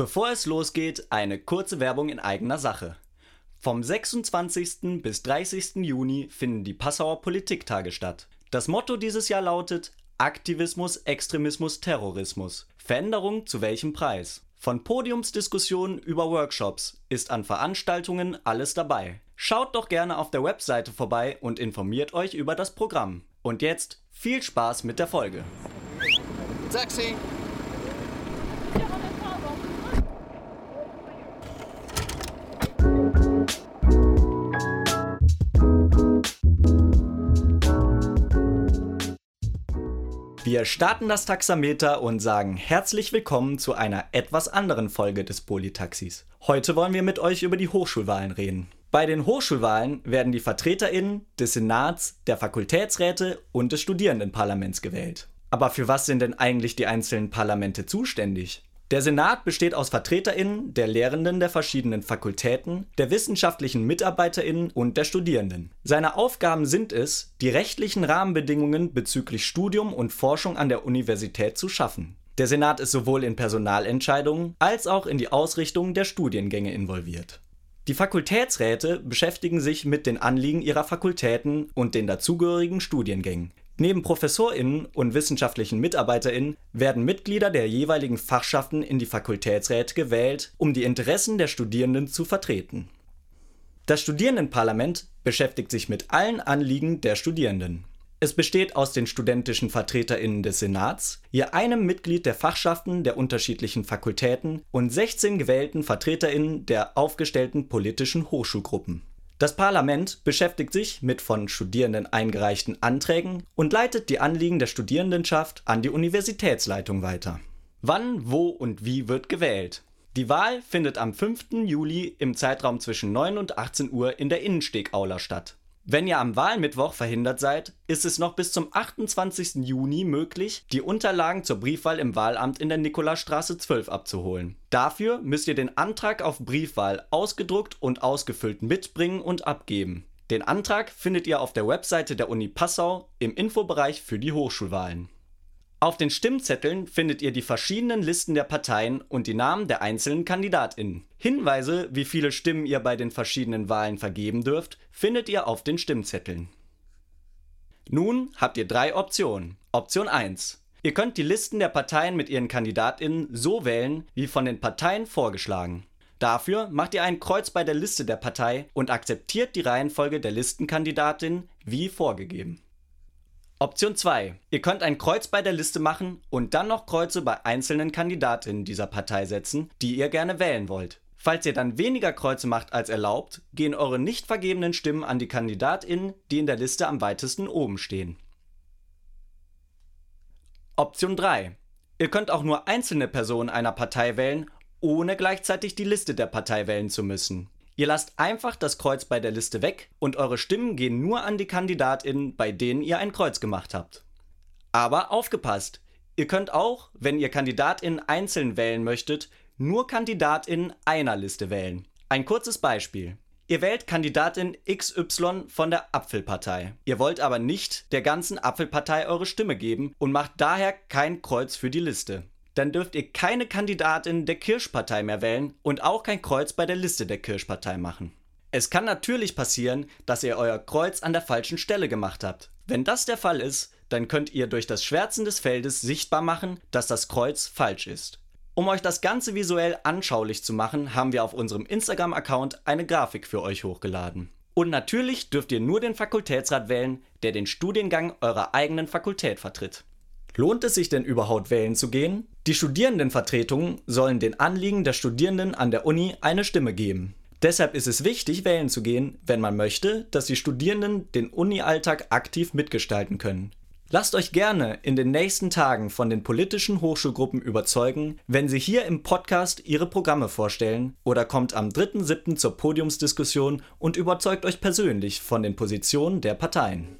Bevor es losgeht, eine kurze Werbung in eigener Sache. Vom 26. bis 30. Juni finden die Passauer Politiktage statt. Das Motto dieses Jahr lautet Aktivismus, Extremismus, Terrorismus. Veränderung zu welchem Preis? Von Podiumsdiskussionen über Workshops ist an Veranstaltungen alles dabei. Schaut doch gerne auf der Webseite vorbei und informiert euch über das Programm. Und jetzt viel Spaß mit der Folge. Taxi! Wir starten das Taxameter und sagen herzlich willkommen zu einer etwas anderen Folge des PoliTaxis. Heute wollen wir mit euch über die Hochschulwahlen reden. Bei den Hochschulwahlen werden die VertreterInnen des Senats, der Fakultätsräte und des Studierendenparlaments gewählt. Aber für was sind denn eigentlich die einzelnen Parlamente zuständig? Der Senat besteht aus VertreterInnen, der Lehrenden der verschiedenen Fakultäten, der wissenschaftlichen MitarbeiterInnen und der Studierenden. Seine Aufgaben sind es, die rechtlichen Rahmenbedingungen bezüglich Studium und Forschung an der Universität zu schaffen. Der Senat ist sowohl in Personalentscheidungen als auch in die Ausrichtung der Studiengänge involviert. Die Fakultätsräte beschäftigen sich mit den Anliegen ihrer Fakultäten und den dazugehörigen Studiengängen. Neben ProfessorInnen und wissenschaftlichen MitarbeiterInnen werden Mitglieder der jeweiligen Fachschaften in die Fakultätsräte gewählt, um die Interessen der Studierenden zu vertreten. Das Studierendenparlament beschäftigt sich mit allen Anliegen der Studierenden. Es besteht aus den studentischen VertreterInnen des Senats, je einem Mitglied der Fachschaften der unterschiedlichen Fakultäten und 16 gewählten VertreterInnen der aufgestellten politischen Hochschulgruppen. Das Parlament beschäftigt sich mit von Studierenden eingereichten Anträgen und leitet die Anliegen der Studierendenschaft an die Universitätsleitung weiter. Wann, wo und wie wird gewählt? Die Wahl findet am 5. Juli im Zeitraum zwischen 9 und 18 Uhr in der Innensteg-Aula statt. Wenn ihr am Wahlmittwoch verhindert seid, ist es noch bis zum 28. Juni möglich, die Unterlagen zur Briefwahl im Wahlamt in der Nikolaistraße 12 abzuholen. Dafür müsst ihr den Antrag auf Briefwahl ausgedruckt und ausgefüllt mitbringen und abgeben. Den Antrag findet ihr auf der Webseite der Uni Passau im Infobereich für die Hochschulwahlen. Auf den Stimmzetteln findet ihr die verschiedenen Listen der Parteien und die Namen der einzelnen KandidatInnen. Hinweise, wie viele Stimmen ihr bei den verschiedenen Wahlen vergeben dürft, findet ihr auf den Stimmzetteln. Nun habt ihr drei Optionen. Option 1. Ihr könnt die Listen der Parteien mit ihren KandidatInnen so wählen, wie von den Parteien vorgeschlagen. Dafür macht ihr ein Kreuz bei der Liste der Partei und akzeptiert die Reihenfolge der ListenkandidatInnen wie vorgegeben. Option 2. Ihr könnt ein Kreuz bei der Liste machen und dann noch Kreuze bei einzelnen Kandidatinnen dieser Partei setzen, die ihr gerne wählen wollt. Falls ihr dann weniger Kreuze macht als erlaubt, gehen eure nicht vergebenen Stimmen an die Kandidatinnen, die in der Liste am weitesten oben stehen. Option 3. Ihr könnt auch nur einzelne Personen einer Partei wählen, ohne gleichzeitig die Liste der Partei wählen zu müssen. Ihr lasst einfach das Kreuz bei der Liste weg und eure Stimmen gehen nur an die KandidatInnen, bei denen ihr ein Kreuz gemacht habt. Aber aufgepasst! Ihr könnt auch, wenn ihr KandidatInnen einzeln wählen möchtet, nur KandidatInnen einer Liste wählen. Ein kurzes Beispiel. Ihr wählt Kandidatin XY von der Apfelpartei. Ihr wollt aber nicht der ganzen Apfelpartei eure Stimme geben und macht daher kein Kreuz für die Liste. Dann dürft ihr keine Kandidatin der Kirschpartei mehr wählen und auch kein Kreuz bei der Liste der Kirschpartei machen. Es kann natürlich passieren, dass ihr euer Kreuz an der falschen Stelle gemacht habt. Wenn das der Fall ist, dann könnt ihr durch das Schwärzen des Feldes sichtbar machen, dass das Kreuz falsch ist. Um euch das Ganze visuell anschaulich zu machen, haben wir auf unserem Instagram-Account eine Grafik für euch hochgeladen. Und natürlich dürft ihr nur den Fakultätsrat wählen, der den Studiengang eurer eigenen Fakultät vertritt. Lohnt es sich denn überhaupt wählen zu gehen? Die Studierendenvertretungen sollen den Anliegen der Studierenden an der Uni eine Stimme geben. Deshalb ist es wichtig, wählen zu gehen, wenn man möchte, dass die Studierenden den Uni-Alltag aktiv mitgestalten können. Lasst euch gerne in den nächsten Tagen von den politischen Hochschulgruppen überzeugen, wenn sie hier im Podcast ihre Programme vorstellen, oder kommt am 3.7. zur Podiumsdiskussion und überzeugt euch persönlich von den Positionen der Parteien.